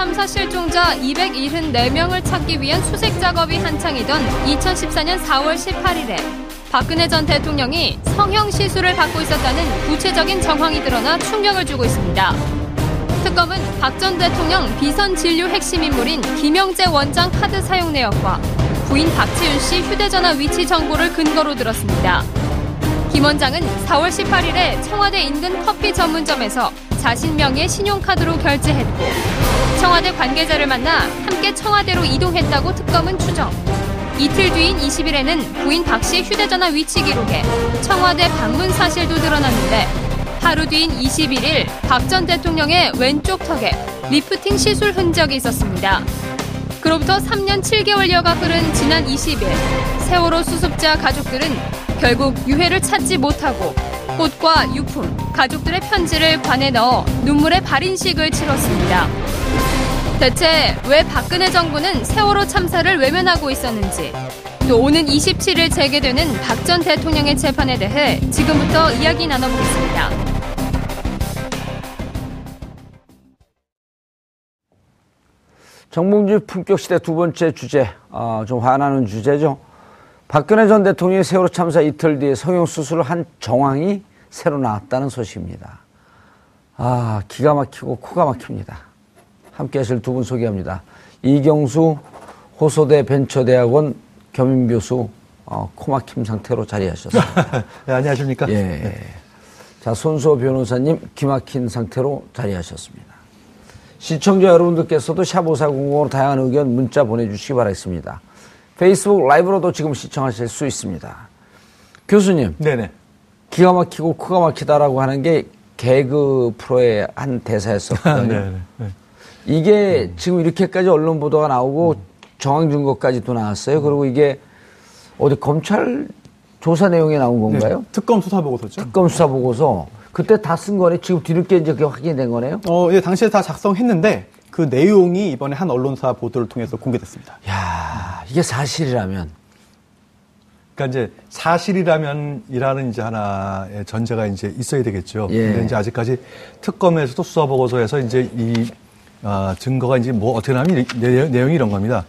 3사 실종자 274명을 찾기 위한 수색 작업이 한창이던 2014년 4월 18일에 박근혜 전 대통령이 성형 시술을 받고 있었다는 구체적인 정황이 드러나 충격을 주고 있습니다. 특검은 박 전 대통령 비선 진료 핵심 인물인 김영재 원장 카드 사용 내역과 부인 박채윤 씨 휴대전화 위치 정보를 근거로 들었습니다. 김 원장은 4월 18일에 청와대 인근 커피 전문점에서 자신 명의의 신용카드로 결제했고 청와대 관계자를 만나 함께 청와대로 이동했다고 특검은 추정. 이틀 뒤인 20일에는 부인 박 씨 휴대전화 위치 기록에 청와대 방문 사실도 드러났는데 하루 뒤인 21일 박 전 대통령의 왼쪽 턱에 리프팅 시술 흔적이 있었습니다. 그로부터 3년 7개월여가 흐른 지난 20일 세월호 수습자 가족들은 결국 유해를 찾지 못하고 꽃과 유품, 가족들의 편지를 관에 넣어 눈물의 발인식을 치렀습니다. 대체 왜 박근혜 정부는 세월호 참사를 외면하고 있었는지, 또 오는 27일 재개되는 박 전 대통령의 재판에 대해 지금부터 이야기 나눠보겠습니다. 정봉주 품격시대 두 번째 주제, 좀 화나는 주제죠. 박근혜 전 대통령이 세월호 참사 이틀 뒤에 성형수술을 한 정황이 새로 나왔다는 소식입니다. 아, 기가 막히고 코가 막힙니다. 함께 하실 두 분 소개합니다. 이경수 호소대 벤처대학원 겸임교수, 코 막힘 상태로 자리하셨습니다. 네, 안녕하십니까? 예. 네. 자, 손수호 변호사님 기막힌 상태로 자리하셨습니다. 시청자 여러분들께서도 샵5400으로 다양한 의견 문자 보내주시기 바라겠습니다. 페이스북 라이브로도 지금 시청하실 수 있습니다. 교수님. 네네. 기가 막히고 코가 막히다라고 하는 게 개그 프로의 한 대사였었거든요. 이게 지금 이렇게까지 언론 보도가 나오고 정황 증거까지 또 나왔어요. 그리고 이게 어디 검찰 조사 내용에 나온 건가요? 네. 특검 수사 보고서죠. 특검 수사 보고서. 그때 다 쓴 거네. 지금 뒤늦게 이제 그게 확인이 된 거네요. 예, 당시에 다 작성했는데 그 내용이 이번에 한 언론사 보도를 통해서 공개됐습니다. 야, 이게 사실이라면, 그러니까 이제 사실이라면이라는 이제 하나의 전제가 이제 있어야 되겠죠. 예. 근데 이제 아직까지 특검에서도 수사 보고서에서 이제 이 증거가 이제 뭐 어떻게 나면 내용이 이런 겁니다.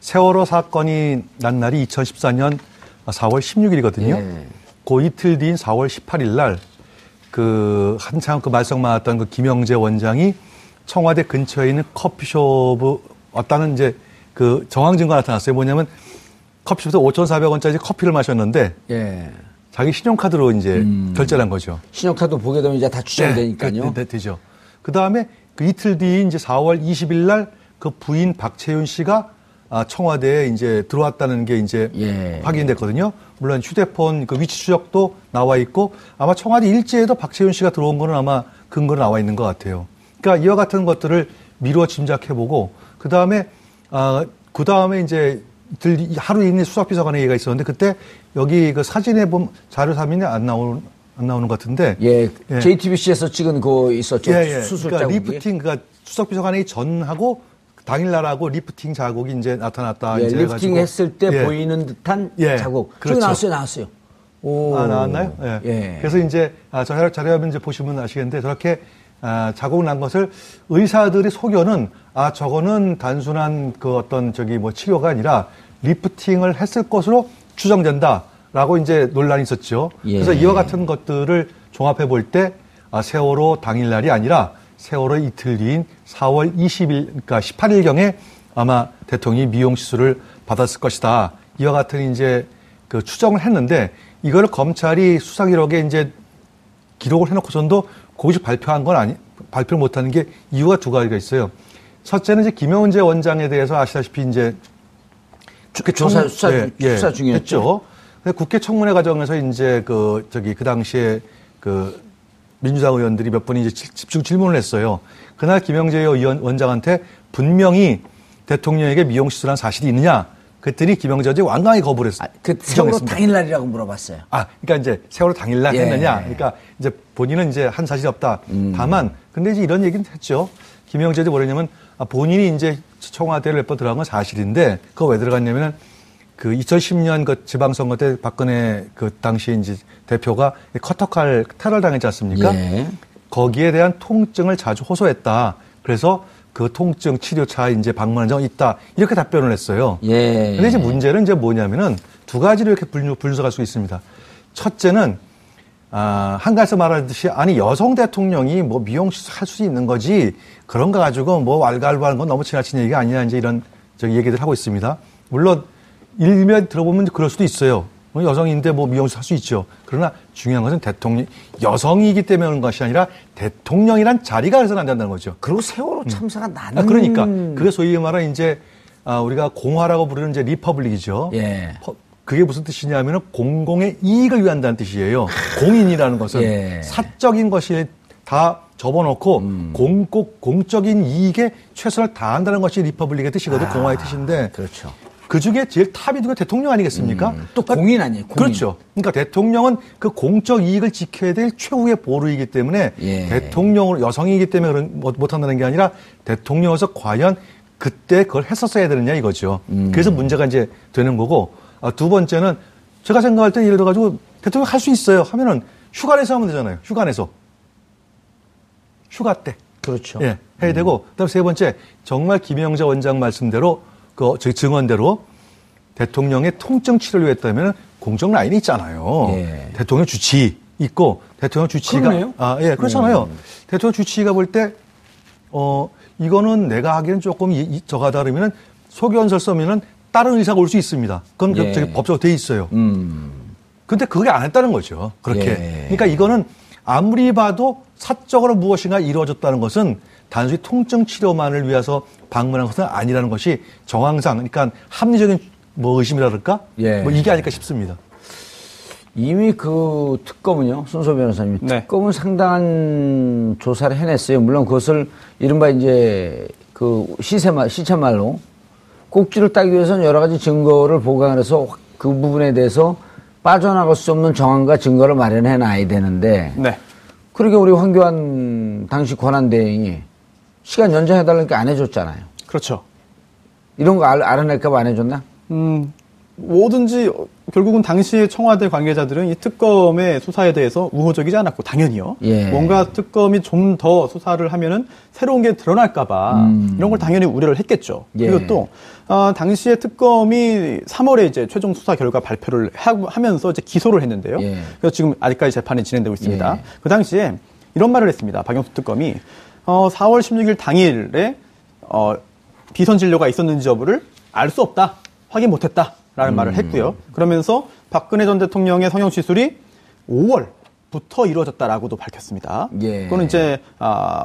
세월호 사건이 난 날이 2014년 4월 16일이거든요. 예. 그 이틀 뒤인 4월 18일 날 그 한창 그 말썽 많았던 그 김영재 원장이 청와대 근처에 있는 커피숍에 왔다는 이제 그 정황 증거 나타났어요. 뭐냐면 커피숍에서 5,400원짜리 커피를 마셨는데 예. 자기 신용카드로 이제 결제를 한 거죠. 신용카드 보게 되면 이제 다 추정되니까요. 네, 되죠. 그 다음에 그 이틀 뒤인 이제 4월 20일 날 그 부인 박채윤 씨가 청와대에 이제 들어왔다는 게 이제 예. 확인됐거든요. 물론 휴대폰 그 위치 추적도 나와 있고 아마 청와대 일지에도 박채윤 씨가 들어온 거는 아마 근거로 나와 있는 것 같아요. 그러니까 이와 같은 것들을 미루어 짐작해보고 그 다음에 이제 하루 있는 수석비서관의 얘기가 있었는데 그때 여기 그 사진에 보면 자료 사진이 안 나오는 것 같은데 예. JTBC에서 찍은 거 있었죠. 예, 예. 수술 그러니까 자국이. 리프팅 그러니까 수석비서관의 전하고 당일날하고 리프팅 자국이 이제 나타났다. 예, 이제 리프팅 해가지고. 했을 때 예. 보이는 듯한 예. 자국. 그렇죠. 나왔어요. 오. 나왔나요? 예. 예. 그래서 이제 저 자료화면 이제 보시면 아시겠는데 저렇게. 자국 난 것을 의사들이 속여는 저거는 단순한 그 어떤 저기 뭐 치료가 아니라 리프팅을 했을 것으로 추정된다라고 이제 논란이 있었죠. 예. 그래서 이와 같은 것들을 종합해 볼 때 세월호 당일날이 아니라 세월호 이틀 뒤인 4월 20일, 그러니까 18일 경에 아마 대통령이 미용 시술을 받았을 것이다. 이와 같은 이제 그 추정을 했는데 이걸 검찰이 수사 기록에 이제 기록을 해놓고선도 거기서 발표를 못하는 게 이유가 두 가지가 있어요. 첫째는 이제 김영재 원장에 대해서 아시다시피 이제 국회 수사 중이었죠. 근데 국회 청문회 과정에서 이제 그 당시에 그 민주당 의원들이 몇 분이 이제 집중 질문을 했어요. 그날 김영재 원장한테 분명히 대통령에게 미용 시술한 사실이 있느냐? 그랬더니 김영재 원장이 완강히 거부를 했어요. 세월호 당일날이라고 물어봤어요. 그러니까 이제 세월호 당일날 했느냐? 그러니까 이제 본인은 이제 한 사실이 없다. 다만, 근데 이제 이런 얘기는 했죠. 김영재도 뭐랬냐면, 본인이 이제 청와대를 몇 번 들어간 건 사실인데, 그거 왜 들어갔냐면은, 그 2010년 그 지방선거 때 박근혜 그 당시 이제 대표가 커터칼 테러를 당했지 않습니까? 예. 거기에 대한 통증을 자주 호소했다. 그래서 그 통증 치료차 이제 방문한 적 있다. 이렇게 답변을 했어요. 예. 근데 이제 문제는 이제 뭐냐면은 두 가지로 이렇게 분석할 수 있습니다. 첫째는, 한가에서 말하듯이, 아니, 여성 대통령이 뭐 미용실 할 수 있는 거지. 그런 거 가지고 뭐 왈가왈부하는 건 너무 지나친 얘기가 아니냐. 이제 이런 저기 얘기들 하고 있습니다. 물론, 일면 들어보면 그럴 수도 있어요. 여성인데 뭐 미용실 할 수 있죠. 그러나 중요한 것은 대통령, 여성이기 때문에 그런 것이 아니라 대통령이란 자리가 그래서는 안 된다는 거죠. 그리고 세월호 참사가 나는. 그러니까. 그게 소위 말하는 이제, 우리가 공화라고 부르는 이제 리퍼블릭이죠. 예. 그게 무슨 뜻이냐면은 공공의 이익을 위한다는 뜻이에요. 공인이라는 것은. 예. 사적인 것이 다 접어놓고 공적인 이익에 최선을 다한다는 것이 리퍼블릭의 뜻이거든. 공화의 뜻인데. 그렇죠. 그 중에 제일 탑이 누가 대통령 아니겠습니까? 또 그러니까, 공인 아니에요? 공인. 그렇죠. 그러니까 대통령은 그 공적 이익을 지켜야 될 최후의 보루이기 때문에 예. 대통령으로 여성이기 때문에 못한다는 게 아니라 대통령에서 과연 그때 그걸 했었어야 되느냐 이거죠. 그래서 문제가 이제 되는 거고 두 번째는 제가 생각할 때는 예를 들어가지고 대통령 할 수 있어요 하면은 휴가 내서 하면 되잖아요. 휴가 내서. 휴가 때. 그렇죠. 예, 해야 되고 그다음에 세 번째 정말 김영재 원장 말씀대로 저희 증언대로 대통령의 통증 치료를 했다면 공정 라인이 있잖아요. 예. 대통령 주치의 있고 대통령 주치의가 그러네요? 예, 그렇잖아요. 대통령 주치의가 볼 때 이거는 내가 하기엔 조금 저가 다르면은 소견서 쓰면은 다른 의사가 올 수 있습니다. 그건 예. 저기 법적으로 돼 있어요. 근데 그게 안 했다는 거죠. 그렇게. 예. 그러니까 이거는 아무리 봐도 사적으로 무엇인가 이루어졌다는 것은 단순히 통증 치료만을 위해서 방문한 것은 아니라는 것이 정황상, 그러니까 합리적인 뭐 의심이랄까? 예. 뭐 이게 아닐까 싶습니다. 이미 그 특검은요, 손수호 변호사님. 네. 특검은 상당한 조사를 해냈어요. 물론 그것을 이른바 이제 그 시체말로 꼭지를 따기 위해서는 여러 가지 증거를 보강해서 그 부분에 대해서 빠져나갈 수 없는 정황과 증거를 마련해 놔야 되는데. 네. 그러게 우리 황교안 당시 권한대행이 시간 연장해달라니까 안 해줬잖아요. 그렇죠. 이런 거 알아낼까봐 안 해줬나? 뭐든지 결국은 당시의 청와대 관계자들은 이 특검의 수사에 대해서 우호적이지 않았고 당연히요. 예. 뭔가 특검이 좀 더 수사를 하면은 새로운 게 드러날까봐 이런 걸 당연히 우려를 했겠죠. 예. 그리고 또 당시에 특검이 3월에 이제 최종 수사 결과 발표를 하면서 이제 기소를 했는데요. 예. 그래서 지금 아직까지 재판이 진행되고 있습니다. 예. 그 당시에 이런 말을 했습니다. 박영수 특검이 4월 16일 당일에 비선 진료가 있었는지 여부를 알 수 없다, 확인 못했다. 라는 말을 했고요. 그러면서 박근혜 전 대통령의 성형시술이 5월부터 이루어졌다라고도 밝혔습니다. 예. 그건 이제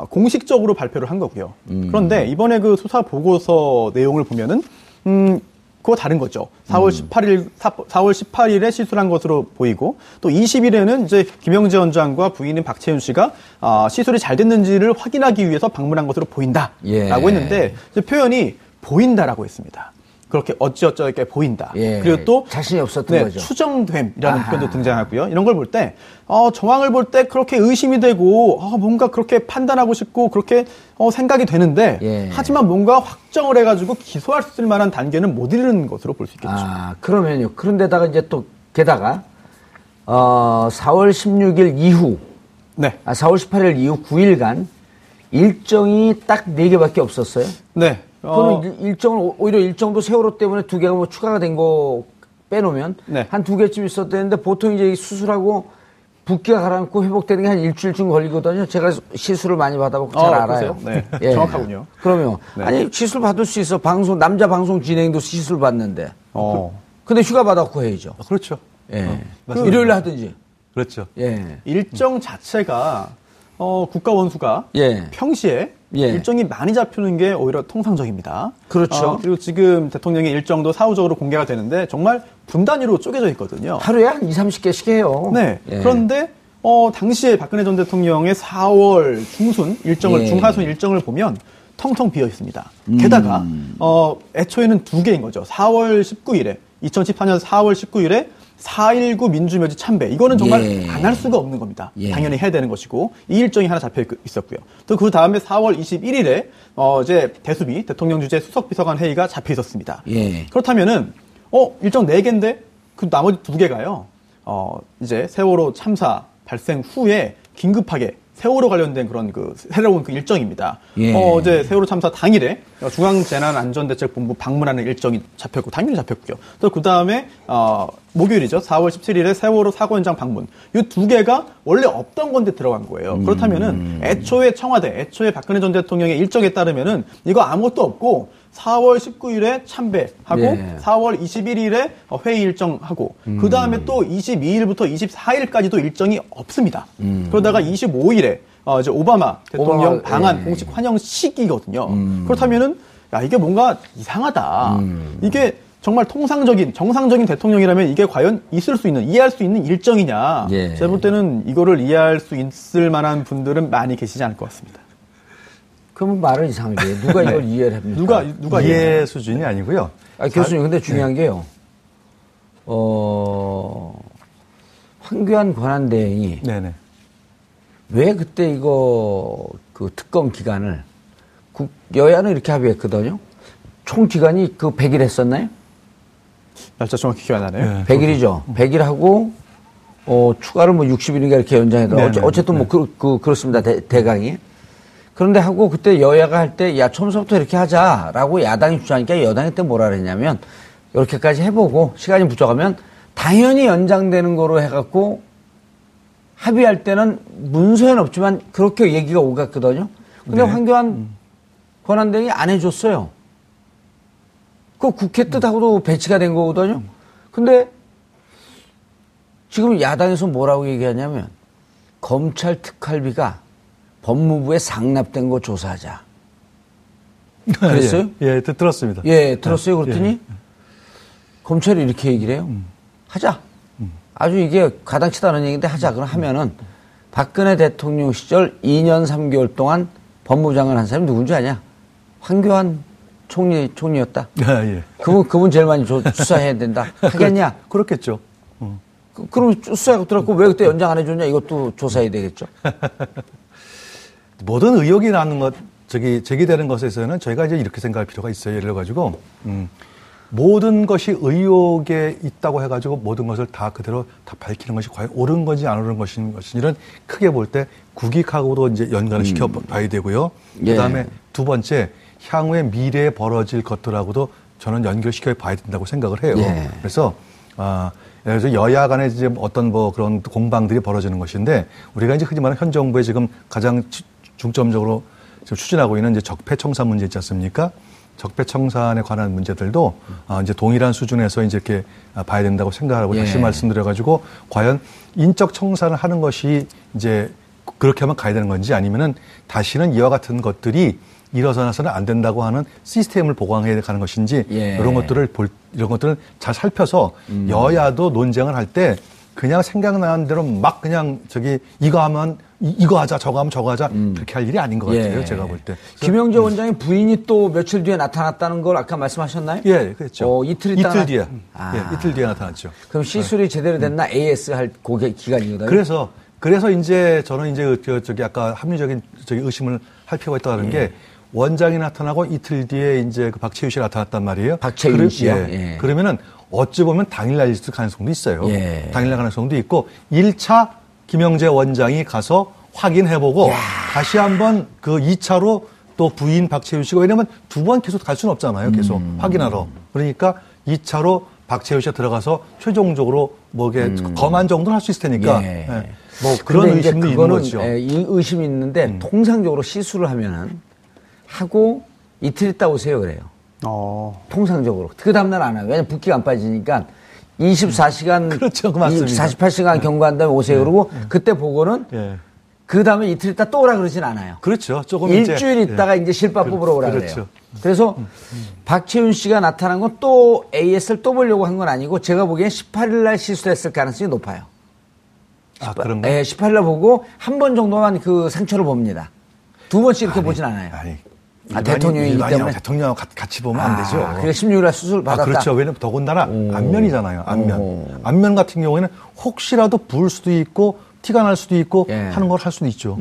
공식적으로 발표를 한 거고요. 그런데 이번에 그 수사 보고서 내용을 보면은 그거 다른 거죠. 4월 18일에 시술한 것으로 보이고 또 20일에는 이제 김영재 원장과 부인인 박채윤 씨가 시술이 잘 됐는지를 확인하기 위해서 방문한 것으로 보인다라고 예. 했는데 이제 표현이 보인다라고 했습니다. 그렇게 어찌어찌 이렇게 보인다. 예, 그리고 또 자신이 없었던 네, 거죠. 추정됨이라는 표현도 등장하고요. 이런 걸 볼 때 정황을 볼 때 그렇게 의심이 되고 뭔가 그렇게 판단하고 싶고 그렇게 생각이 되는데 예. 하지만 뭔가 확정을 해가지고 기소할 수 있을 만한 단계는 못 이르는 것으로 볼 수 있겠죠. 그러면요. 그런데다가 이제 또 게다가 4월 16일 이후, 네, 4월 18일 이후 9일간 일정이 딱 4개밖에 없었어요. 네. 그건 일정을 오히려 일정도 세월호 때문에 2개가 뭐 추가가 된 거 빼놓으면 네. 한 2개쯤 있었는데 보통 이제 수술하고 붓기가 가라앉고 회복되는 게 한 일주일쯤 걸리거든요. 제가 시술을 많이 받아보고 잘 알아요. 네. 예. 정확하군요. 그럼요. 네. 아니 시술 받을 수 있어. 방송 남자 방송 진행도 시술 받는데. 근데 휴가 받았고 해야죠. 그렇죠. 예. 일요일에 하든지. 그렇죠. 예. 일정 자체가 국가 원수가 예. 평시에 예. 일정이 많이 잡히는 게 오히려 통상적입니다. 그렇죠. 그리고 지금 대통령의 일정도 사후적으로 공개가 되는데 정말 분단위로 쪼개져 있거든요. 하루에 한 20-30개씩 해요. 네. 예. 그런데 당시에 박근혜 전 대통령의 4월 중순 일정을 예. 중하순 일정을 보면 텅텅 비어 있습니다. 게다가 애초에는 2개인 거죠. 4월 19일에 2014년 4월 19일에 4.19 민주묘지 참배. 이거는 정말 예. 안 할 수가 없는 겁니다. 예. 당연히 해야 되는 것이고 이 일정이 하나 잡혀 있었고요. 또 그 다음에 4월 21일에 이제 대수비 대통령 주재 수석 비서관 회의가 잡혀 있었습니다. 예. 그렇다면은 일정 4개인데 그 나머지 2개가요. 이제 세월호 참사 발생 후에 긴급하게 세월호 관련된 그런 그 새로운 그 일정입니다. 예. 어제 세월호 참사 당일에 중앙재난안전대책본부 방문하는 일정이 잡혔고 당일에 잡혔고요. 또 그 다음에 목요일이죠. 4월 17일에 세월호 사고 현장 방문. 이 두 개가 원래 없던 건데 들어간 거예요. 그렇다면은 애초에 청와대, 애초에 박근혜 전 대통령의 일정에 따르면은 이거 아무것도 없고 4월 19일에 참배하고 예. 4월 21일에 회의 일정하고 그 다음에 또 22일부터 24일까지도 일정이 없습니다. 그러다가 25일에 이제 오바마 대통령 방한 예. 공식 환영 시기거든요. 그렇다면은 야 이게 뭔가 이상하다. 이게 정말 통상적인 정상적인 대통령이라면 이게 과연 있을 수 있는 이해할 수 있는 일정이냐. 예. 제가 볼 때는 이거를 이해할 수 있을 만한 분들은 많이 계시지 않을 것 같습니다. 그러면 말은 이상하게 누가 이걸 네. 이해를 합니까? 누가 이해 수준이 아니고요. 아, 교수님 근데 중요한 네. 게요. 황교안 권한대행이 네네. 왜 그때 이거 그 특검 기간을 여야는 이렇게 합의했거든요. 총 기간이 그 100일 했었나요? 날짜 정확히 기억 안 나네요. 네, 100일이죠. 100일하고 추가로 뭐 60일인가 이렇게 연장해도 어쨌든 뭐 그렇습니다. 대강이. 그런데 하고 그때 여야가 할 때 야 처음서부터 이렇게 하자라고 야당이 주장하니까 여당이 때 뭐라 그랬냐면 이렇게까지 해보고 시간이 부족하면 당연히 연장되는 거로 해갖고 합의할 때는 문서에는 없지만 그렇게 얘기가 오갔거든요. 근데 네. 황교안 권한대행이 안 해줬어요. 그 국회 뜻하고도 배치가 된 거거든요. 근데 지금 야당에서 뭐라고 얘기하냐면 검찰 특활비가 법무부에 상납된 거 조사하자. 그랬어요? 예, 들었습니다. 예, 들었어요. 그랬더니 검찰이 이렇게 얘기를 해요. 하자. 아주 이게 가당치다는 얘기인데 하자. 그럼 하면은 박근혜 대통령 시절 2년 3개월 동안 법무부 장관 한 사람이 누군지 아냐? 황교안 총리였다. 아, 예. 그분 제일 많이 수사해야 된다. 하겠냐? 그렇겠죠. 그럼 수사하고 들었고 왜 그때 연장 안 해줬냐? 이것도 조사해야 되겠죠. 모든 의혹이 나는 것, 제기되는 것에서는 저희가 이제 이렇게 생각할 필요가 있어요. 예를 들어가지고, 모든 것이 의혹에 있다고 해가지고 모든 것을 다 그대로 다 밝히는 것이 과연 옳은 건지 안 옳은 것인지 이런 크게 볼 때 국익하고도 이제 연관을 시켜봐야 되고요. 예. 그 다음에 두 번째, 향후에 미래에 벌어질 것들하고도 저는 연결시켜봐야 된다고 생각을 해요. 예. 그래서, 그래서 여야 간에 이제 어떤 뭐 그런 공방들이 벌어지는 것인데 우리가 이제 흔히 말하는 현 정부의 지금 가장 중점적으로 지금 추진하고 있는 이제 적폐청산 문제 있지 않습니까? 적폐청산에 관한 문제들도 이제 동일한 수준에서 이제 이렇게 봐야 된다고 생각하고 예. 다시 말씀드려가지고 과연 인적 청산을 하는 것이 이제 그렇게 하면 가야 되는 건지 아니면은 다시는 이와 같은 것들이 일어서나서는 안 된다고 하는 시스템을 보강해야 가는 것인지 예. 이런 것들은 잘 살펴서 여야도 논쟁을 할 때 그냥 생각나는 대로 막 그냥 저기 이거 하면 이거 하자 저거 하면 저거 하자 그렇게 할 일이 아닌 것 같아요. 예. 제가 볼 때. 김영재 원장의 부인이 또 며칠 뒤에 나타났다는 걸 아까 말씀하셨나요? 예, 그렇죠. 이틀 뒤에. 아. 예, 이틀 뒤에 나타났죠. 그럼 시술이 제대로 됐나 AS 할 고객 기간이거든요. 그래서 이제 저는 이제 저기 아까 합리적인 저기 의심을 할 필요가 있다는 예. 게 원장이 나타나고 이틀 뒤에 이제 그 박채윤 씨 나타났단 말이에요. 박채윤 씨요. 예. 예. 그러면은 어찌 보면 당일날 있을 가능성도 있어요. 예. 당일날 가능성도 있고 1차 김영재 원장이 가서 확인해보고 야. 다시 한번 그 2차로 또 부인 박채윤 씨가 왜냐면 두 번 계속 갈 수는 없잖아요. 계속 확인하러. 그러니까 2차로 박채윤 씨가 들어가서 최종적으로 뭐게 검안 정도는 할 수 있을 테니까. 예. 예. 뭐 그런 의심도 있는 거죠. 예, 의심이 있는데 통상적으로 시술을 하면은 하고 이틀 있다 오세요 그래요. 통상적으로. 그 다음날 안 해요. 왜냐면 붓기가 안 빠지니까 24시간, 그렇죠, 맞습니다. 48시간 경과한 다음에 오세요 그러고 그때 보고는 그 다음에 이틀 있다 또 오라 그러진 않아요. 그렇죠. 조금 일주일 있다가 이제 실밥 뽑으러 오라 그래요. 그렇죠. 그래서 박채윤 씨가 나타난 건 또 AS를 또 보려고 한 건 아니고 제가 보기엔 18일날 시술했을 가능성이 높아요. 아, 그런가? 예, 18일날 보고 한 번 정도만 그 상처를 봅니다. 두 번씩 이렇게 보진 않아요. 아, 대통령이기 때문에. 대통령하고 같이 보면 안 되죠. 그러니까 16일에 수술 받았다. 그렇죠. 왜냐면 더군다나 안면이잖아요. 안면 같은 경우에는 혹시라도 부을 수도 있고 티가 날 수도 있고 하는 걸 할 수도 있죠.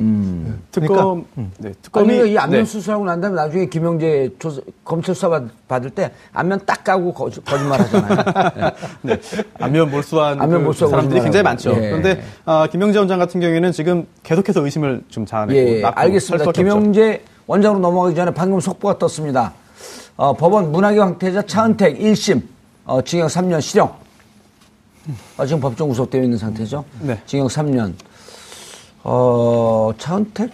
특검, 그러니까, 특검이 아니, 이 안면 수사하고 난 다음에 나중에 김영재 조사, 검찰 수사 받을 때 안면 딱 까고 거짓말 하잖아요. 네. 안면 몰수한 그 사람들이 굉장히 많죠. 예. 그런데 김영재 원장 같은 경우에는 지금 계속해서 의심을 좀 자아내고 알겠습니다. 김영재 원장으로 넘어가기 전에 방금 속보가 떴습니다. 법원 문학의 황태자 차은택 1심 징역 3년 실형. 지금 법정 구속되어 있는 상태죠. 네. 징역 3년. 차은택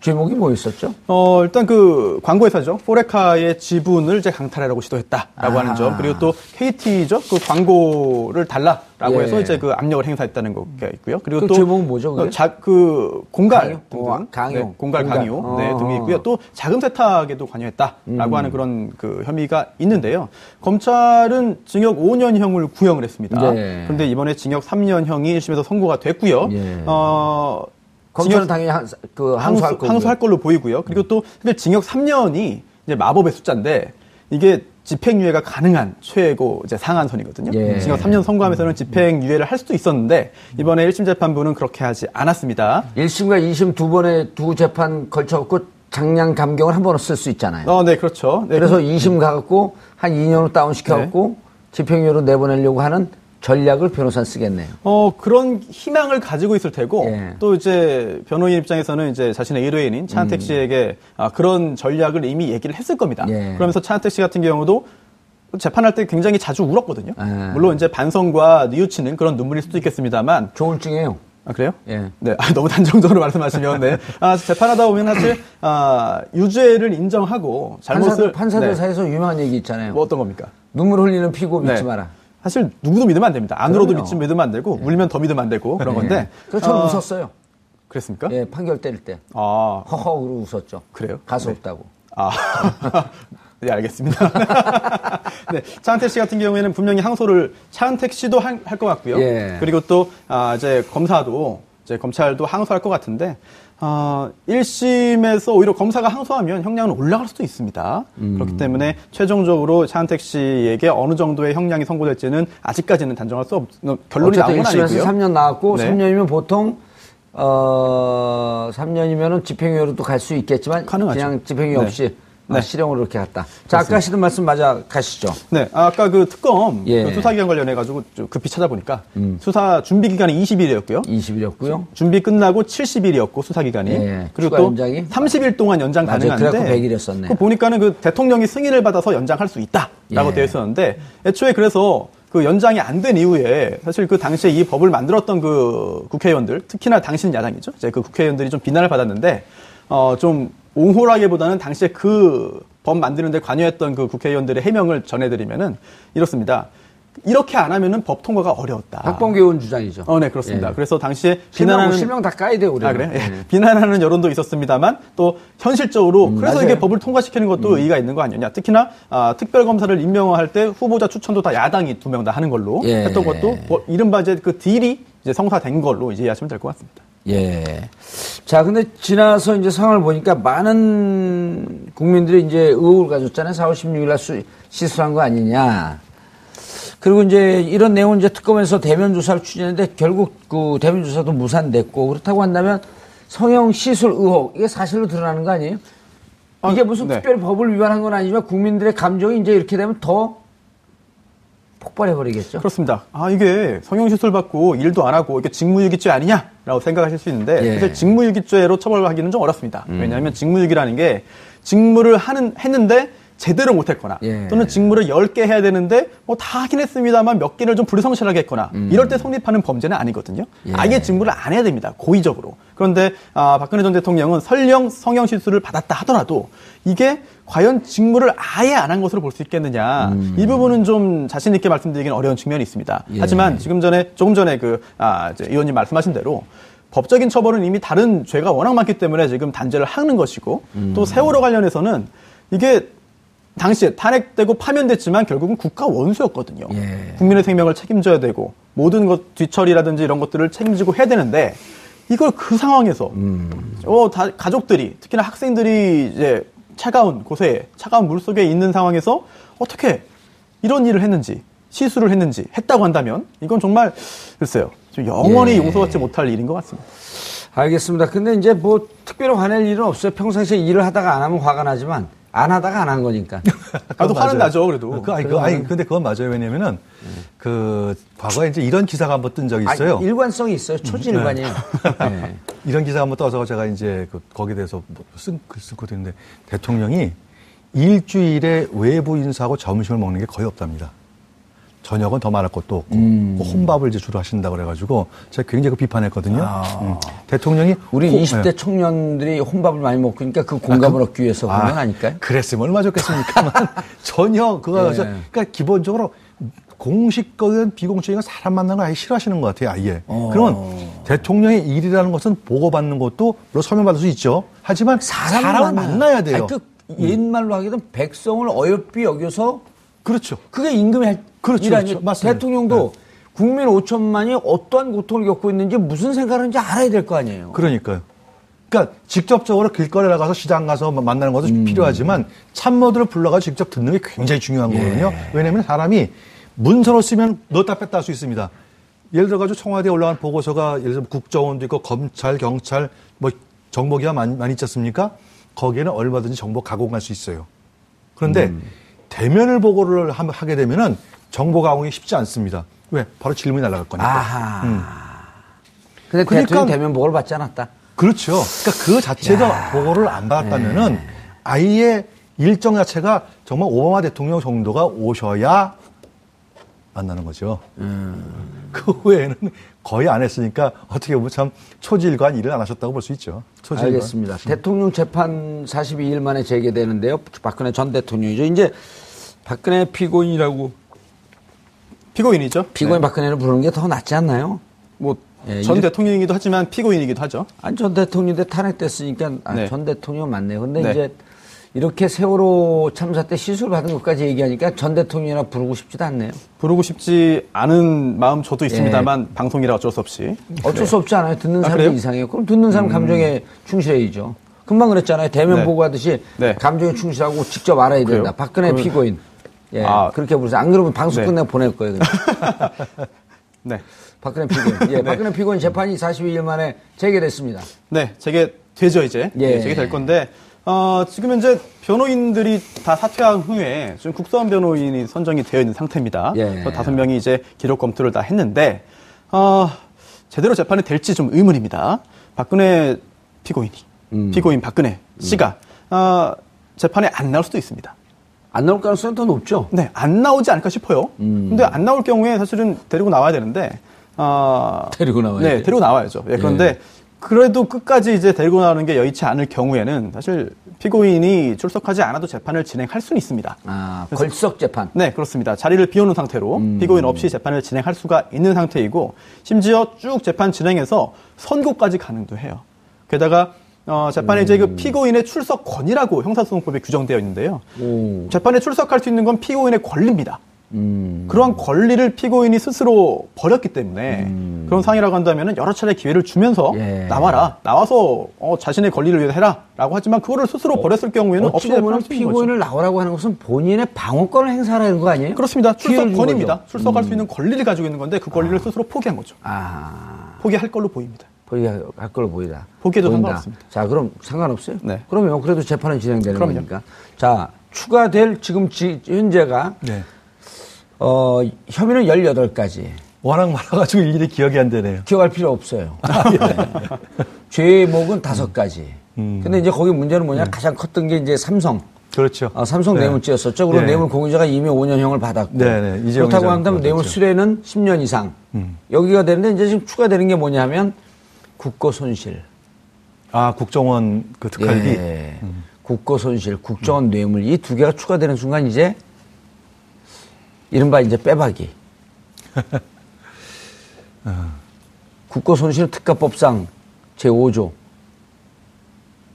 제목이 뭐 있었죠? 일단 그 광고회사죠. 포레카의 지분을 이제 강탈하려고 시도했다라고 하는 점. 그리고 또 KT죠. 그 광고를 달라라고 해서 이제 그 압력을 행사했다는 거가 있고요. 그리고 또 제목은 뭐죠? 그게? 그 공갈 강요, 네, 공갈 강요. 네, 등이 있고요. 또 자금 세탁에도 관여했다라고 하는 그런 그 혐의가 있는데요. 검찰은 징역 5년형을 구형을 했습니다. 예. 그런데 이번에 징역 3년형이 1심에서 선고가 됐고요. 예. 검찰은 당연히 항소할 걸로 보이고요. 그리고 또 징역 3년이 이제 마법의 숫자인데 이게 집행유예가 가능한 최고 이제 상한선이거든요. 예. 징역 3년 선고하면서는 집행유예를 할 수도 있었는데 이번에 1심 재판부는 그렇게 하지 않았습니다. 1심과 2심 두 번의 두 재판 걸쳐갖고 장량 감경을 한 번은 쓸 수 있잖아요. 네, 그렇죠. 네, 그래서 2심 가갖고 한 2년으로 다운시켜갖고 집행유예로 내보내려고 하는 전략을 변호사는 쓰겠네요. 그런 희망을 가지고 있을 테고, 또 이제 변호인 입장에서는 이제 자신의 의뢰인인 차은택 씨에게 그런 전략을 이미 얘기를 했을 겁니다. 그러면서 차은택 씨 같은 경우도 재판할 때 굉장히 자주 울었거든요. 물론 이제 반성과 뉘우치는 그런 눈물일 수도 있겠습니다만. 조울증이에요. 아, 그래요? 예. 네. 너무 단정적으로 말씀하시면, 재판하다 보면 사실, 유죄를 인정하고 잘못을. 판사들 사이에서 유명한 얘기 있잖아요. 뭐 어떤 겁니까? 눈물 흘리는 피고 믿지 마라. 사실 누구도 믿으면 안 됩니다. 안 울어도 믿으면 안 되고 울면 더 믿으면 안 되고 그런 건데. 그래서 저는 웃었어요. 그랬습니까? 예, 판결 때릴 때. 허허 그러고 웃었죠. 그래요? 가슴 없다고. 네, 알겠습니다. 네, 차은택 씨 같은 경우에는 분명히 항소를 차은택 씨도 할 것 같고요. 그리고 또 이제 검사도 이제 검찰도 항소할 것 같은데 1심에서 오히려 검사가 항소하면 형량은 올라갈 수도 있습니다. 그렇기 때문에 최종적으로 차은택 씨에게 어느 정도의 형량이 선고될지는 아직까지는 단정할 수 없는 결론이 나온 건 아니고요. 1심에서 3년 나왔고 3년이면 보통 3년이면은 집행유예로 또 갈 수 있겠지만 가능하죠. 그냥 집행유예 없이 실형으로 이렇게 갔다. 자, 아까 하시던 말씀 맞아 가시죠. 네, 아까 그 특검 그 수사기간 관련해가지고 급히 찾아보니까 수사 준비 기간이 20일이었고요. 20일이었고요. 준비 끝나고 70일이었고 수사기간이. 그리고 또 연장이? 30일 동안 연장 가능한데. 그래갖고 100일이었었네. 보니까는 그 대통령이 승인을 받아서 연장할 수 있다라고 되어 있었는데 애초에 그래서 그 연장이 안 된 이후에 사실 그 당시에 이 법을 만들었던 그 국회의원들, 특히나 당시는 야당이죠. 이제 그 국회의원들이 좀 비난을 받았는데 좀 옹호라기보다는 당시에 그 법 만드는 데 관여했던 그 국회의원들의 해명을 전해드리면은 이렇습니다. 이렇게 안 하면은 법 통과가 어려웠다. 박범계 의원 주장이죠. 네, 그렇습니다. 그래서 당시에 비난하는 실명 다 까야 돼요, 우리는. 아, 그래요? 비난하는 여론도 있었습니다만 또 현실적으로 그래서 맞아요. 이게 법을 통과시키는 것도 의의가 있는 거 아니냐. 특히나 특별검사를 임명할 때 후보자 추천도 다 야당이 2명 다 하는 걸로 했던 것도 이른바 이제 그 딜이 이제 성사된 걸로 이제 이해하시면 될 것 같습니다. 예. 자, 근데 지나서 이제 상황을 보니까 많은 국민들이 이제 의혹을 가졌잖아요. 4월 16일날 시술한 거 아니냐. 그리고 이제 이런 내용은 이제 특검에서 대면 조사를 추진했는데 결국 그 대면 조사도 무산됐고 그렇다고 한다면 성형 시술 의혹 이게 사실로 드러나는 거 아니에요? 이게 무슨 특별히 법을 위반한 건 아니지만 국민들의 감정이 이제 이렇게 되면 더 폭발해버리겠죠? 그렇습니다. 이게 성형시술 받고 일도 안 하고 이게 직무유기죄 아니냐라고 생각하실 수 있는데 사실 직무유기죄로 처벌하기는 좀 어렵습니다. 왜냐하면 직무유기라는 게 직무를 했는데 제대로 못했거나 또는 직무를 10개 해야 되는데 다 하긴 했습니다만 몇 개를 좀 불성실하게 했거나 이럴 때 성립하는 범죄는 아니거든요. 아예 직무를 안 해야 됩니다. 고의적으로. 그런데 박근혜 전 대통령은 설령 성형시술을 받았다 하더라도 이게 과연 직무를 아예 안 한 것으로 볼 수 있겠느냐. 이 부분은 좀 자신 있게 말씀드리기는 어려운 측면이 있습니다. 하지만 조금 전에 그 이제 의원님 말씀하신 대로 법적인 처벌은 이미 다른 죄가 워낙 많기 때문에 지금 단죄를 하는 것이고 또 세월호 관련해서는 이게 당시에 탄핵되고 파면됐지만 결국은 국가 원수였거든요. 국민의 생명을 책임져야 되고 모든 것 뒤처리라든지 이런 것들을 책임지고 해야 되는데 이걸 그 상황에서 가족들이 특히나 학생들이 이제 차가운 곳에 차가운 물 속에 있는 상황에서 어떻게 이런 일을 했는지 시술을 했다고 한다면 이건 정말 글쎄요. 좀 영원히 용서받지 못할 일인 것 같습니다. 알겠습니다. 근데 이제 뭐 특별히 화낼 일은 없어요. 평상시에 일을 하다가 안 하면 화가 나지만 안 하다가 안 한 거니까. 나도 화는 나죠, 그래도. 근데 그건 맞아요. 왜냐면은 그 과거에 이제 이런 기사가 한번 뜬 적이 있어요. 아, 일관성이 있어요. 초지일관이에요. 네. 이런 기사 한번 떠서 제가 이제 그 거기에 대해서 뭐 쓴 글 쓰고 있는데 대통령이 일주일에 외부 인사하고 점심을 먹는 게 거의 없답니다. 저녁은 더 말할 것도 없고 혼밥을 이제 주로 하신다고 그래가지고 제가 굉장히 비판했거든요. 아. 대통령이 우리 20대 청년들이 혼밥을 많이 먹으니까 그 공감을 얻기 위해서 그런 건 아닐까요? 그랬으면 얼마나 좋겠습니까만 전혀 그거 그러니까 기본적으로 공식적인 비공식적인 사람 만나는 걸 아예 싫어하시는 것 같아요. 아예. 그러면 대통령의 일이라는 것은 보고받는 것도 물론 서명받을 수 있죠. 하지만 사람 만나야 돼요. 아니, 옛말로 하기든 백성을 어여삐 여겨서 그렇죠. 그게 임금의 일이라니 대통령도 국민 5천만이 어떠한 고통을 겪고 있는지 무슨 생각을 하는지 알아야 될 거 아니에요. 그러니까요. 그러니까 직접적으로 길거리에 나가서 시장 가서 만나는 것도 필요하지만 참모들을 불러가지고 직접 듣는 게 굉장히 중요한 거거든요. 왜냐하면 사람이 문서로 쓰면 넣었다 뺐다 할 수 있습니다. 예를 들어가지고 청와대에 올라온 보고서가 예를 들어 국정원도 있고 검찰, 경찰, 뭐 정보기관 많이 있지 않습니까? 거기에는 얼마든지 정보 가공할 수 있어요. 그런데 대면을 보고를 하게 되면은 정보 가공이 쉽지 않습니다. 왜? 바로 질문이 날아갈 거니까. 아하. 근데 대통령 대면 보고를 받지 않았다. 그렇죠. 그러니까 그 자체가 보고를 안 받았다면은 아예 일정 자체가 정말 오바마 대통령 정도가 오셔야 만나는 거죠. 그 후에는 거의 안 했으니까 어떻게 보면 참 초지일관 일을 안 하셨다고 볼 수 있죠. 초지일관. 알겠습니다. 대통령 재판 42일 만에 재개되는데요. 박근혜 전 대통령이죠. 이제 박근혜 피고인이라고. 피고인이죠. 피고인 박근혜를 부르는 게 더 낫지 않나요? 뭐 전 대통령이기도 하지만 피고인이기도 하죠. 아니, 전 대통령인데 탄핵됐으니까 전 대통령 맞네요. 근데 이제 이렇게 세월호 참사 때 시술 받은 것까지 얘기하니까 전 대통령이라 부르고 싶지도 않네요. 부르고 싶지 않은 마음 저도 있습니다만 방송이라 어쩔 수 없이. 어쩔 수 없지 않아요. 듣는 사람이 이상해요. 그럼 듣는 사람 감정에 충실해야죠. 금방 그랬잖아요. 대면 보고하듯이 감정에 충실하고 직접 알아야 된다. 그래요? 박근혜 그러면... 피고인. 예, 그렇게 부르세요. 안 그러면 방송 끝내고 보낼 거예요. 그냥. 박근혜 피고인. 예, 박근혜 피고인 재판이 42일 만에 재개됐습니다. 네, 재개되죠 이제. 재개될 건데. 지금 현재 변호인들이 다 사퇴한 후에 지금 국선 변호인이 선정이 되어 있는 상태입니다. 5명이 이제 기록 검토를 다 했는데 제대로 재판이 될지 좀 의문입니다. 박근혜 피고인이 피고인 박근혜 씨가 재판에 안 나올 수도 있습니다. 안 나올 가능성이 더 높죠? 네, 안 나오지 않을까 싶어요. 근데 안 나올 경우에 사실은 데리고 나와야 되는데 데리고 나와야 돼요? 네, 데리고 나와야죠. 그런데 그래도 끝까지 이제 데리고 나오는 게 여의치 않을 경우에는 사실 피고인이 출석하지 않아도 재판을 진행할 수는 있습니다. 아, 걸석 재판? 네, 그렇습니다. 자리를 비워놓은 상태로 피고인 없이 재판을 진행할 수가 있는 상태이고 심지어 쭉 재판 진행해서 선고까지 가능도 해요. 게다가 재판에 이제 그 피고인의 출석권이라고 형사소송법에 규정되어 있는데요. 재판에 출석할 수 있는 건 피고인의 권리입니다. 그러한 권리를 피고인이 스스로 버렸기 때문에 그런 상황이라고 한다면 여러 차례 기회를 주면서 나와라, 나와서 자신의 권리를 위해서 해라라고 하지만 그거를 스스로 버렸을 경우에는 어찌 보면 피고인을 나오라고 하는 것은 본인의 방어권을 행사하는 거 아니에요? 그렇습니다. 출석권입니다. 출석할 수 있는 권리를 가지고 있는 건데 그 권리를 스스로 포기한 거죠. 포기할 걸로 보입니다. 포기할 걸로 보이다. 포기해도 상관없습니다. 자, 그럼 상관없어요? 네. 그럼요. 그래도 재판은 진행되는 거니까. 자, 추가될 지금 현재가 혐의는 18가지. 워낙 많아가지고 일일이 기억이 안 되네요. 기억할 필요 없어요. 죄목은 5가지. 근데 이제 거기 문제는 뭐냐? 가장 컸던 게 이제 삼성. 그렇죠. 삼성 뇌물죄였었죠. 그리고 뇌물 공유자가 이미 5년형을 받았고. 그렇다고 한다면 뇌물 수뢰는 10년 이상. 여기가 되는데 이제 지금 추가되는 게 뭐냐면 국고 손실. 아, 국정원 그 특활비. 국고 손실, 국정원 뇌물 이 2개가 추가되는 순간 이제 이른바 이제 빼박이. 국고 손실 특가법상 제5조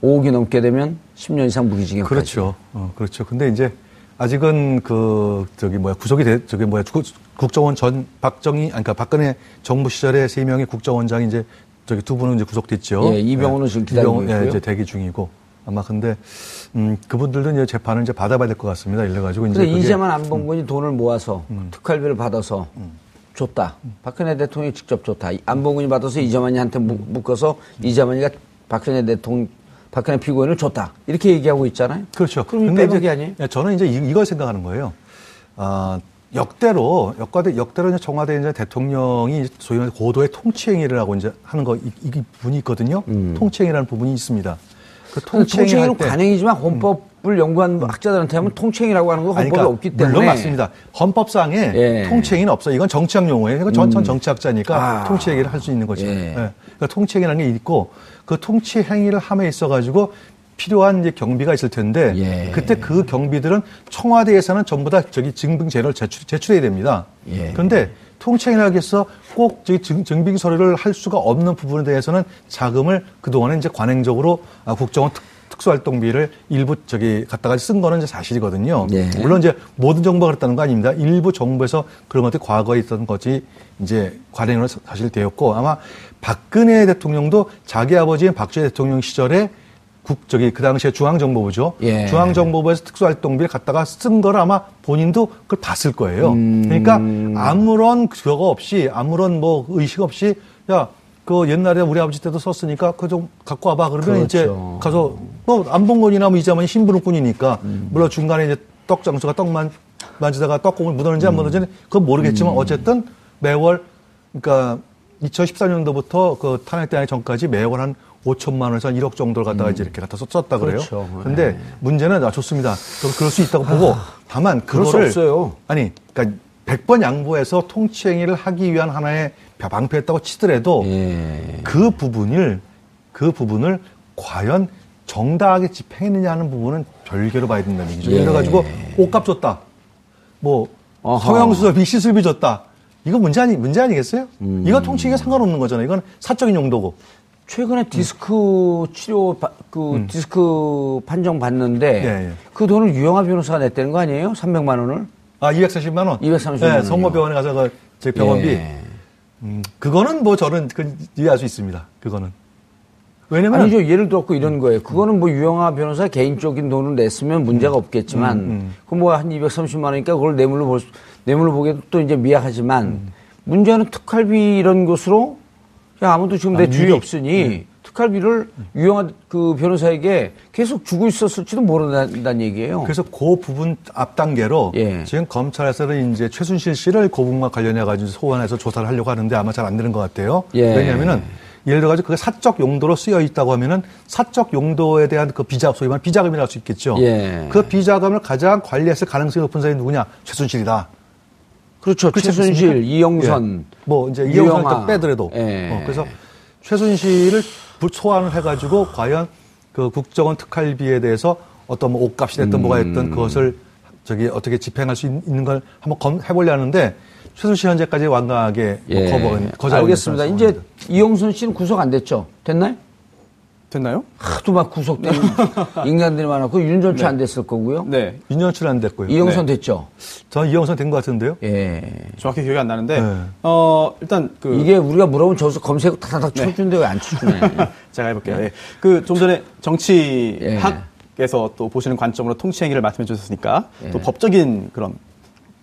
5억이 넘게 되면 10년 이상 무기징역까지. 그렇죠. 그렇죠. 근데 이제 아직은 그 국정원 전 박정희 그러니까 박근혜 정부 시절에 3명의 국정원장이 이제 2분은 이제 구속됐죠. 예, 이병호는 지금 기다리고 있고요. 이제 대기 중이고. 아마 근데 그분들도 이제 재판을 이제 받아봐야 될 것 같습니다. 이래가지고 이제 이재만 안봉근이 돈을 모아서 특활비를 받아서 줬다. 박근혜 대통령이 직접 줬다. 안봉근이 받아서 이재만이한테 묶어서 이재만이가 박근혜 피고인을 줬다. 이렇게 얘기하고 있잖아요. 그렇죠. 그럼 빼박이 아니에요? 저는 이제 이걸 생각하는 거예요. 역대로 이제 청와대 이제 대통령이 소위 말해서 고도의 통치행위를 하고 이제 하는 거, 이 부분이 있거든요. 통치행위라는 부분이 있습니다. 그 통치행위는 관행이지만 헌법을 연구한 학자들한테 하면 통치행위라고 하는 건 헌법이 그러니까 없기 때문에. 물론 맞습니다. 헌법상에 통치행위는 없어요. 이건 정치학 용어예요. 그러니까 전 정치학자니까 통치행위를 할 수 있는 거죠. 그러니까 통치행위라는 게 있고 그 통치행위를 함에 있어가지고 필요한 이제 경비가 있을 텐데 그때 그 경비들은 청와대에서는 전부 다 저기 증빙 자료를 제출해야 됩니다. 그런데 통치행위라고 해서 꼭 증빙 서류를 할 수가 없는 부분에 대해서는 자금을 그동안에 이제 관행적으로 국정원 특수활동비를 일부 저기 갖다가 쓴 거는 이제 사실이거든요. 물론 이제 모든 정부가 그랬다는 거 아닙니다. 일부 정부에서 그런 것들이 과거에 있던 것이 이제 관행으로 사실 되었고 아마 박근혜 대통령도 자기 아버지인 박정희 대통령 시절에 그 당시에 중앙정보부죠. 중앙정보부에서 특수활동비를 갖다가 쓴 걸 아마 본인도 그걸 봤을 거예요. 그러니까 아무런 그거 없이, 아무런 뭐 의식 없이, 야, 그 옛날에 우리 아버지 때도 썼으니까 그거 좀 갖고 와봐. 그러면 그렇죠. 이제 가서, 뭐, 안봉근이나 뭐 이재만이 신부름꾼이니까, 물론 중간에 이제 떡장수가 떡만 만지다가 떡국을 묻었는지 안 묻었는지 그건 모르겠지만 어쨌든 매월, 그러니까 2014년도부터 그 탄핵당하기 전까지 매월 한 5천만 원에서 한 1억 정도를 갖다가 이제 이렇게 갖다 썼다 그래요. 그렇죠. 근데 문제는, 좋습니다. 그럴 수 있다고 보고, 다만, 그럴 수 없어요. 아니, 그러니까 100번 양보해서 통치행위를 하기 위한 하나의 방패였다고 치더라도, 그 부분을 과연 정당하게 집행했느냐 하는 부분은 별개로 봐야 된다는 얘기죠. 그래가지고, 옷값 줬다. 뭐, 성형수술비, 시술비 줬다. 이거 문제 아니겠어요? 이거 통치행위가 상관없는 거잖아요. 이건 사적인 용도고. 최근에 디스크 치료, 디스크 판정 받는데, 그 돈을 유영아 변호사가 냈다는 거 아니에요? 300만 원을? 아, 240만 원? 230만 원. 네, 성모병원에 가서 제 병원비. 그거는 뭐 저는 이해할 수 있습니다. 그거는. 왜냐면. 아니죠. 예를 들었고 이런 거예요. 그거는 뭐 유영아 변호사 개인적인 돈을 냈으면 문제가 없겠지만, 그 뭐 한 230만 원이니까 그걸 뇌물로 보기에도 또 이제 미약하지만, 문제는 특활비 이런 것으로 야, 아무도 지금 내 주위에 없으니 특활비를 유영한 그 변호사에게 계속 주고 있었을지도 모른다는 얘기예요. 그래서 그 부분 앞 단계로 지금 검찰에서는 이제 최순실 씨를 그 부분과 관련해 가지고 소환해서 조사를 하려고 하는데 아마 잘 안 되는 것 같아요. 왜냐하면은 예를 들어 가지고 그게 사적 용도로 쓰여 있다고 하면은 사적 용도에 대한 그 소위 말하는 비자금이라고 할 수 있겠죠. 그 비자금을 가장 관리했을 가능성이 높은 사람이 누구냐? 최순실이다. 그렇죠. 최순실, 이영선, 뭐 이제 이영선을 딱 빼더라도 그래서 최순실을 소환을 해가지고 과연 그 국정원 특활비에 대해서 어떤 뭐 옷값이 됐든 뭐가 됐든 그것을 저기 어떻게 집행할 수 있는 걸 한번 해보려는데 최순실 현재까지 완강하게 거절하고 있습니다. 이제 이영선 씨는 구속 안 됐죠? 됐나요? 하도 막 구속된 인간들이 많았고 윤전추 안 됐을 거고요. 네, 윤전추는 안 됐고요. 이영선 됐죠? 저는 이영선 된 것 같은데요. 정확히 기억이 안 나는데 일단 그 이게 우리가 물어보면 저기서 검색 다닥 쳐준데 왜 안 쳐주나요? 제가 해볼게요. 그 좀 전에 정치학에서 또 보시는 관점으로 통치행위를 말씀해 주셨으니까 또 법적인 그런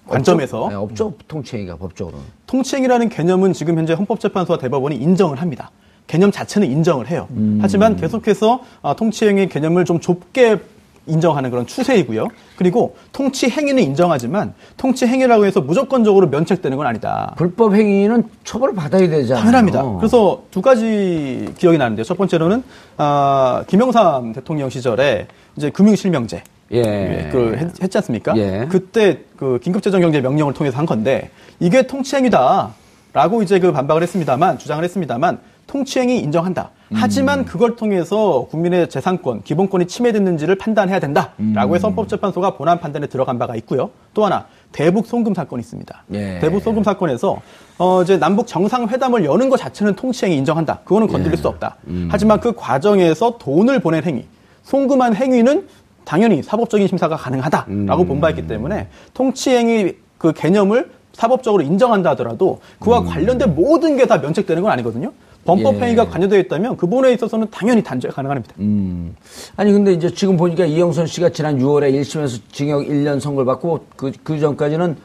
관점에서 없죠. 통치행위가 법적으로는 통치행위라는 개념은 지금 현재 헌법재판소와 대법원이 인정을 합니다. 개념 자체는 인정을 해요. 하지만 계속해서 통치행위 개념을 좀 좁게 인정하는 그런 추세이고요. 그리고 통치행위는 인정하지만 통치행위라고 해서 무조건적으로 면책되는 건 아니다. 불법행위는 처벌을 받아야 되잖아요. 당연합니다. 그래서 두 가지 기억이 나는데요. 첫 번째로는 김영삼 대통령 시절에 이제 금융실명제 그걸 했지 않습니까? 그때 그 긴급재정경제 명령을 통해서 한 건데 이게 통치행위다라고 이제 그 반박을 했습니다만 주장을 했습니다만 통치행위 인정한다. 하지만 그걸 통해서 국민의 재산권, 기본권이 침해됐는지를 판단해야 된다라고 해서 헌법재판소가 본안 판단에 들어간 바가 있고요. 또 하나 대북 송금 사건이 있습니다. 대북 송금 사건에서 이제 남북 정상회담을 여는 것 자체는 통치행위 인정한다. 그거는 건드릴 수 없다. 하지만 그 과정에서 돈을 보낸 행위, 송금한 행위는 당연히 사법적인 심사가 가능하다라고 본 바 있기 때문에 통치행위 그 개념을 사법적으로 인정한다 하더라도 그와 관련된 모든 게 다 면책되는 건 아니거든요. 범법행위가 관여되어 있다면 그 부분에 있어서는 당연히 단죄가 가능합니다. 아니 근데 이제 지금 보니까 이영선 씨가 지난 6월에 1심에서 징역 1년 선고를 받고 그 전까지는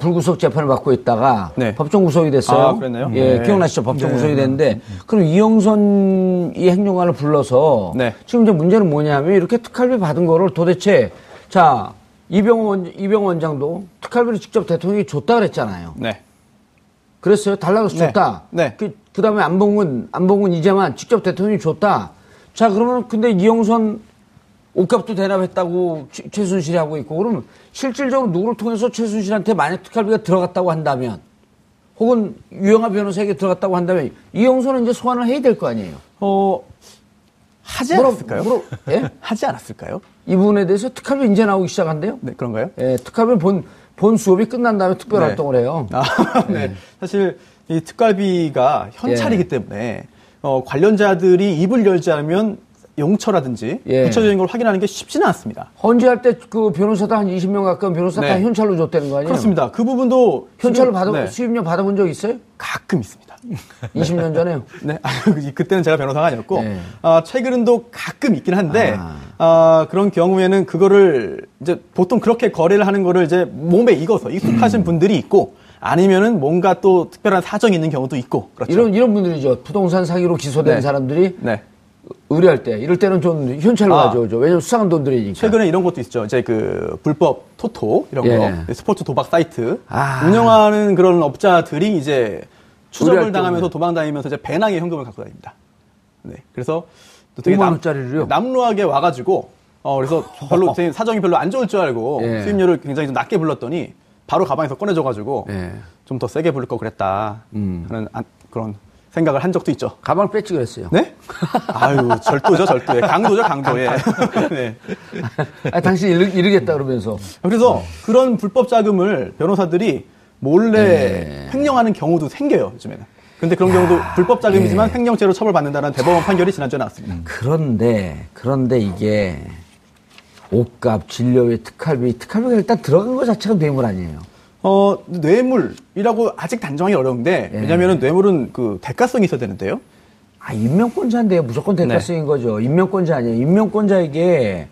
불구속 재판을 받고 있다가 네. 법정 구속이 됐어요. 아, 그랬나요? 예, 네. 기억나시죠? 법정 네. 구속이 됐는데 그럼 이영선 이 행정관을 불러서 네. 지금 이제 문제는 뭐냐면 이렇게 특활비 받은 거를 도대체 자 이병호 원장도 특활비를 직접 대통령이 줬다 그랬잖아요. 네. 그랬어요. 달라고 해서 줬다. 네. 네. 그다음에 안봉근 이재만 직접 대통령이 줬다. 자 그러면 근데 이영선 옷값도 대납했다고 최순실이 하고 있고 그러면 실질적으로 누구를 통해서 최순실한테 만약 특활비가 들어갔다고 한다면 혹은 유영아 변호사에게 들어갔다고 한다면 이영선은 이제 소환을 해야 될 거 아니에요? 하지 않았을까요? 예? 하지 않았을까요? 이 부분에 대해서 특활비 이제 나오기 시작한대요? 네, 그런가요? 예, 특활비 본 수업이 끝난 다음에 특별 활동을 해요. 아, 네. 네. 사실 이 특활비가 현찰이기 때문에 관련자들이 입을 열지 않으면 용처라든지 붙여진 걸 확인하는 게 쉽지는 않습니다. 헌재할 때 그 변호사도 한 20명 가까운 변호사 다 현찰로 줬다는 거 아니에요? 그렇습니다. 그 부분도 현찰로 수입료 받아본 적 있어요? 가끔 있습니다. 20년 전에요? 네, 그때는 제가 변호사가 아니었고 최근도 가끔 있긴 한데 그런 경우에는 그거를 이제 보통 그렇게 거래를 하는 거를 이제 몸에 익어서 익숙하신 분들이 있고. 아니면은 뭔가 또 특별한 사정이 있는 경우도 있고 그렇죠. 이런 분들이죠. 부동산 사기로 기소된 사람들이 의뢰할 때 이럴 때는 좀 현찰로 가져오죠. 왜냐면 수상한 돈들이니까. 최근에 이런 것도 있죠. 이제 그 불법 토토 이런 거 스포츠 도박 사이트 운영하는 그런 업자들이 이제 추적을 당하면서 도망다니면서 이제 배낭에 현금을 갖고 다닙니다. 네, 그래서 또 되게 5만 원짜리를요? 남루하게 와가지고 그래서 별로 사정이 별로 안 좋을 줄 알고 수임료를 굉장히 좀 낮게 불렀더니. 바로 가방에서 꺼내줘가지고 좀 더 세게 부를 거 그랬다 하는 그런 생각을 한 적도 있죠. 가방을 뺐지 그랬어요. 네? 아유 절도죠 절도. 강도죠 강도에. 네. 아, 당신 이르겠다 그러면서. 그래서 그런 불법 자금을 변호사들이 몰래 횡령하는 경우도 생겨요 요즘에는. 근데 그런 경우도 불법 자금이지만 횡령죄로 처벌받는다는 대법원 판결이 지난주에 나왔습니다. 그런데 이게. 옷값, 진료비, 특활비가 일단 들어간 것 자체가 뇌물 아니에요? 뇌물이라고 아직 단정하기 어려운데 왜냐하면 뇌물은 그 대가성이 있어야 되는데요. 아 임명권자인데요, 무조건 대가성인 거죠. 임명권자 아니에요. 임명권자에게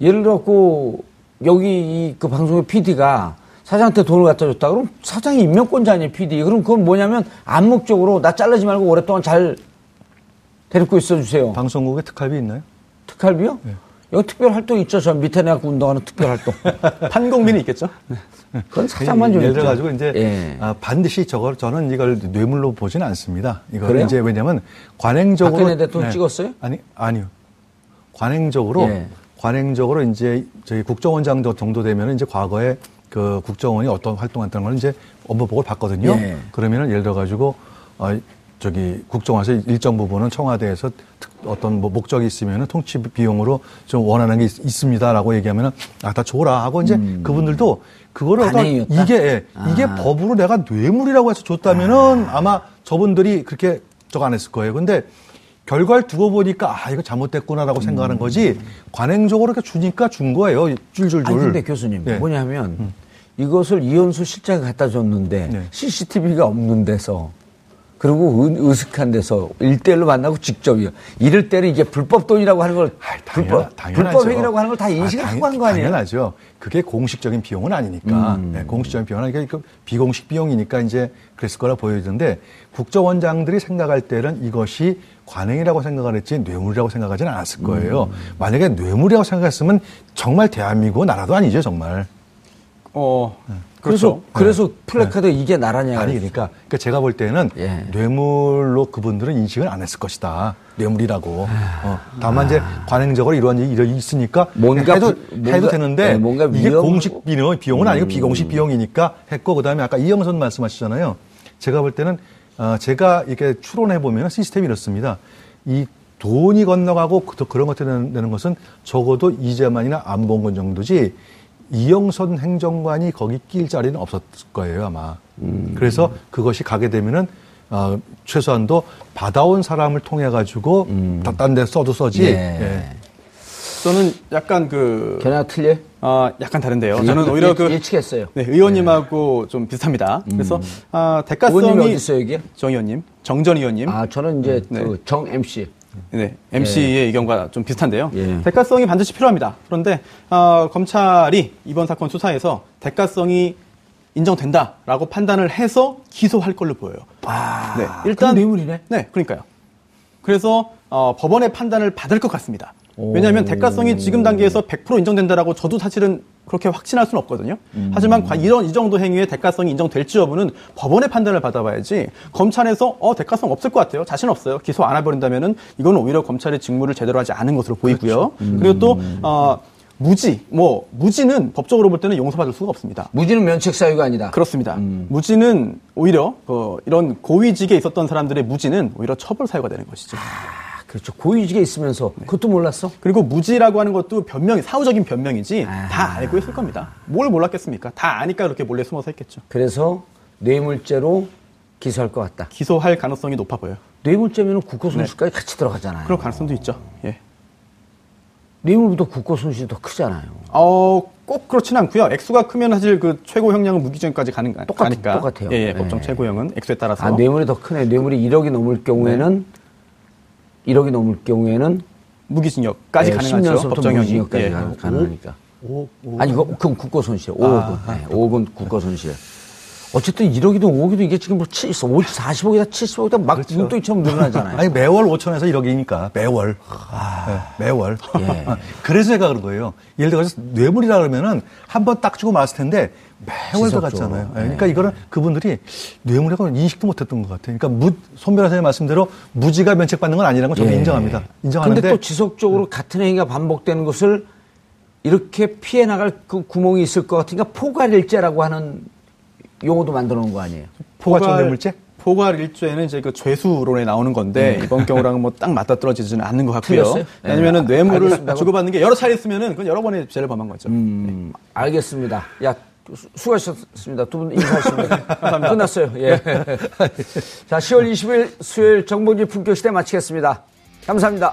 예를 들어갖고 여기 그 방송의 PD가 사장한테 돈을 갖다 줬다 그럼 사장이 임명권자 아니에요, PD. 그럼 그건 뭐냐면 암묵적으로 나 잘라지 말고 오랫동안 잘 데리고 있어주세요. 방송국에 특활비 있나요? 특활비요? 네. 여기 특별활동 있죠. 저 밑에 내갖고 운동하는 특별활동. 판공비는 있겠죠? 그건 살짝만 좀. 예를 들어가지고 이제 반드시 저는 이걸 뇌물로 보진 않습니다. 이걸 이제 왜냐면 관행적으로. 박근혜 대통령 찍었어요? 아니요. 관행적으로 이제 저희 국정원장 정도 되면 이제 과거에 그 국정원이 어떤 활동했다는 걸 이제 업무보고를 받거든요. 그러면은 예를 들어가지고 국정원에서 일정 부분은 청와대에서 어떤 뭐 목적이 있으면은 통치 비용으로 좀 원하는 게 있습니다라고 얘기하면은 다 줘라 하고 이제 그분들도 그거를 이게 법으로 내가 뇌물이라고 해서 줬다면은 아마 저분들이 그렇게 저거 안 했을 거예요. 근데 결과를 두고 보니까 이거 잘못됐구나라고 생각하는 거지 관행적으로 이렇게 주니까 준 거예요. 줄줄줄. 아니, 근데 교수님 뭐냐면 이것을 이현수 실장이 갖다 줬는데 CCTV가 없는 데서. 그리고 으슥한 데서 1대1로 만나고 직접이요. 이럴 때는 이게 불법 돈이라고 하는 걸 불법 행위라고 하는 걸 다 인식을 하고 한 거 아니에요? 당연하죠. 그게 공식적인 비용은 아니니까. 공식적인 비용은 아니니까 비공식 비용이니까 이제 그랬을 거라 보여지는데 국정원장들이 생각할 때는 이것이 관행이라고 생각을 했지 뇌물이라고 생각하지는 않았을 거예요. 만약에 뇌물이라고 생각했으면 정말 대한민국 나라도 아니죠, 정말. 그렇죠. 그래서 플래카드 이게 나라냐. 아니, 그러니까 제가 볼 때는 뇌물로 그분들은 인식을 안 했을 것이다. 뇌물이라고. 다만 이제 관행적으로 이러한 일이 있으니까 뭔가 해도 되는데 뭔가 이게 공식 비용은 아니고 비공식 비용이니까 했고 그다음에 아까 이영선 말씀하시잖아요. 제가 볼 때는 제가 이렇게 추론해 보면 시스템이 이렇습니다. 이 돈이 건너가고 그런 것들 되는 것은 적어도 이재만이나 안봉근 정도지. 이영선 행정관이 거기 낄 자리는 없었을 거예요 아마. 그래서 그것이 가게 되면은 최소한도 받아온 사람을 통해 가지고 딴 데 써도 써지. 저는 약간 견해가 틀려? 약간 다른데요. 저는 오히려 예측했어요. 네, 의원님하고 좀 비슷합니다. 그래서 대가성이 의원님이 어디 있어요 여기? 정 의원님, 정전 의원님. 저는 이제 정 MC. 네, MC의 의견과 좀 비슷한데요. 대가성이 반드시 필요합니다. 그런데 검찰이 이번 사건 수사에서 대가성이 인정된다라고 판단을 해서 기소할 걸로 보여요. 아, 네, 일단 뇌물이네. 네, 그러니까요. 그래서 법원의 판단을 받을 것 같습니다. 왜냐하면 대가성이 지금 단계에서 100% 인정된다라고 저도 사실은 그렇게 확신할 수는 없거든요. 하지만 이런 이 정도 행위의 대가성이 인정될지 여부는 법원의 판단을 받아봐야지 검찰에서 대가성 없을 것 같아요. 자신 없어요. 기소 안 해버린다면은 이건 오히려 검찰의 직무를 제대로 하지 않은 것으로 보이고요. 그렇죠. 그리고 또 무지, 무지는 법적으로 볼 때는 용서받을 수가 없습니다. 무지는 면책 사유가 아니다. 그렇습니다. 무지는 오히려 이런 고위직에 있었던 사람들의 무지는 오히려 처벌 사유가 되는 것이죠. 그렇죠. 고위직에 있으면서. 네. 그것도 몰랐어? 그리고 무지라고 하는 것도 변명이, 사후적인 변명이지 다 알고 있을 겁니다. 뭘 몰랐겠습니까? 다 아니까 그렇게 몰래 숨어서 했겠죠. 그래서 뇌물죄로 기소할 것 같다. 기소할 가능성이 높아 보여요. 뇌물죄면 국고손실까지 네. 같이 들어가잖아요. 그럴 가능성도 있죠. 예. 뇌물보다 국고손실이 더 크잖아요. 꼭 그렇진 않고요. 액수가 크면 사실 그 최고 형량은 무기징역까지 가는 거니까. 똑같아요. 예, 예. 네. 법정 최고형은 액수에 따라서. 뇌물이 더 크네. 뇌물이 1억이 넘을 경우에는. 네. 1억이 넘을 경우에는 무기징역까지 가능하죠. 법정 무기징역까지 가능하니까. 아니, 그건 국고손실. 5억은 국고손실. 어쨌든 1억이든 5억이든 이게 지금 뭐 40억이다 70억이다 막 그렇죠. 눈덩이처럼 늘어나잖아요. 아니, 매월 5천에서 1억이니까. 매월. 네, 매월. 예. 그래서 제가 그런 거예요. 예를 들어서 뇌물이라 그러면은 한 번 딱 주고 말았을 텐데 매월 더 갔잖아요. 네. 그러니까 이거는 그분들이 뇌물이라고 인식도 못했던 것 같아요. 그러니까 손 변호사님 말씀대로 무지가 면책받는 건 아니라는 걸 저는 인정합니다. 인정하는데. 그런데 또 지속적으로 같은 행위가 반복되는 것을 이렇게 피해 나갈 그 구멍이 있을 것 같으니까 포괄일죄라고 하는 용어도 만들어 놓은 거 아니에요? 포괄적 뇌물죄? 포괄일죄는 이제 그 죄수론에 나오는 건데 이번 경우랑은 뭐 딱 맞다떨어지지는 않는 것 같고요. 아니면은 뇌물을 주고받는 게 여러 차례 있으면은 그건 여러 번의 죄를 범한 거죠. 네. 알겠습니다. 수고하셨습니다. 두 분 인사하십니다. 끝났어요. 예. 자, 10월 20일 수요일 정봉주 품격 시대 마치겠습니다. 감사합니다.